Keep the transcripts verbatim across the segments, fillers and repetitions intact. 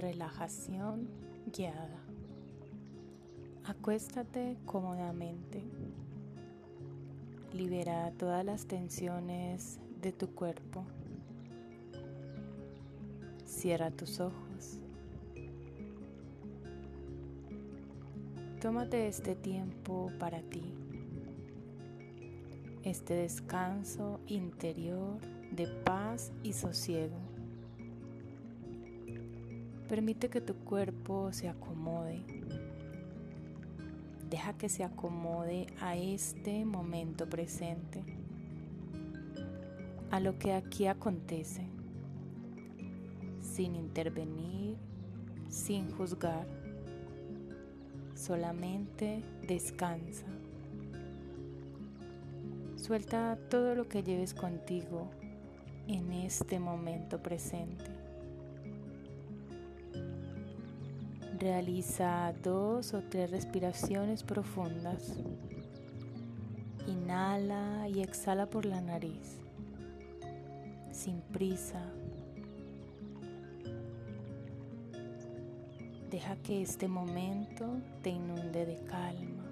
relajación guiada. Acuéstate cómodamente. Libera todas las tensiones de tu cuerpo. Cierra tus ojos. Tómate este tiempo para ti, este descanso interior de paz y sosiego. Permite que tu cuerpo se acomode. Deja que se acomode a este momento presente, a lo que aquí acontece, sin intervenir, sin juzgar. Solamente descansa. Suelta todo lo que lleves contigo en este momento presente. Realiza dos o tres respiraciones profundas. Inhala y exhala por la nariz, sin prisa. Deja que este momento te inunde de calma.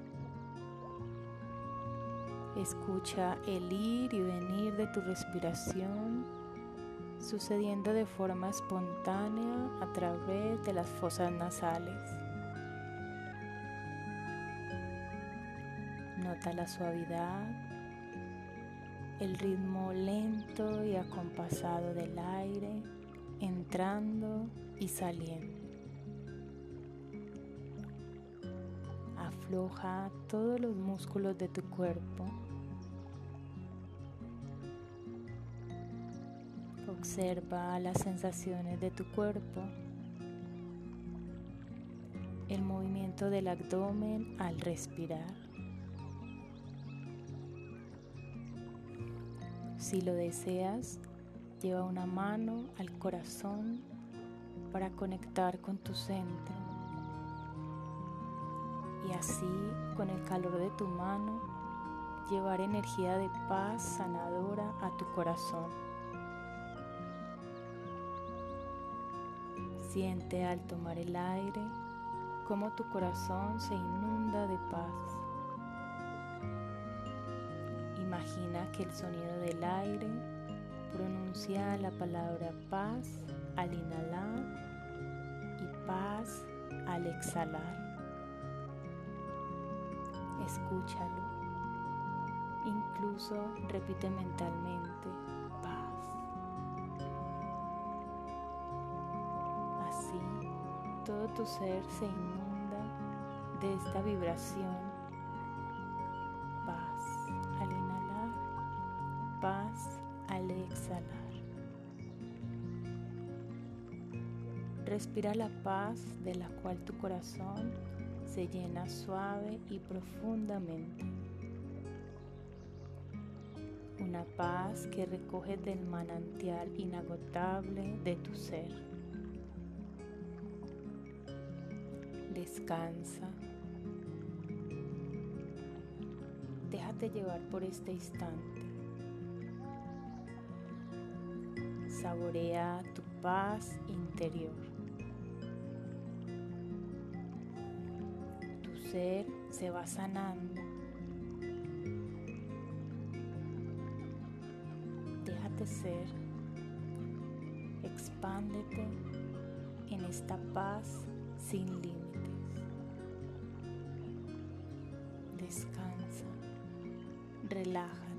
Escucha el ir y venir de tu respiración sucediendo de forma espontánea a través de las fosas nasales. Nota la suavidad, el ritmo lento y acompasado del aire entrando y saliendo. Afloja todos los músculos de tu cuerpo. Observa las sensaciones de tu cuerpo, el movimiento del abdomen al respirar. Si lo deseas, lleva una mano al corazón para conectar con tu centro. Y así, con el calor de tu mano, llevar energía de paz sanadora a tu corazón. Siente al tomar el aire cómo tu corazón se inunda de paz. Imagina que el sonido del aire pronuncia la palabra paz al inhalar y paz al exhalar. Escúchalo, incluso repite mentalmente, paz. Así, todo tu ser se inunda de esta vibración, paz al inhalar, paz al exhalar. Respira la paz de la cual tu corazón se llena suave y profundamente. Una paz que recoges del manantial inagotable de tu ser. Descansa. Déjate llevar por este instante. Saborea tu paz interior. Ser se va sanando. Déjate ser. Expándete en esta paz sin límites. Descansa. Relájate.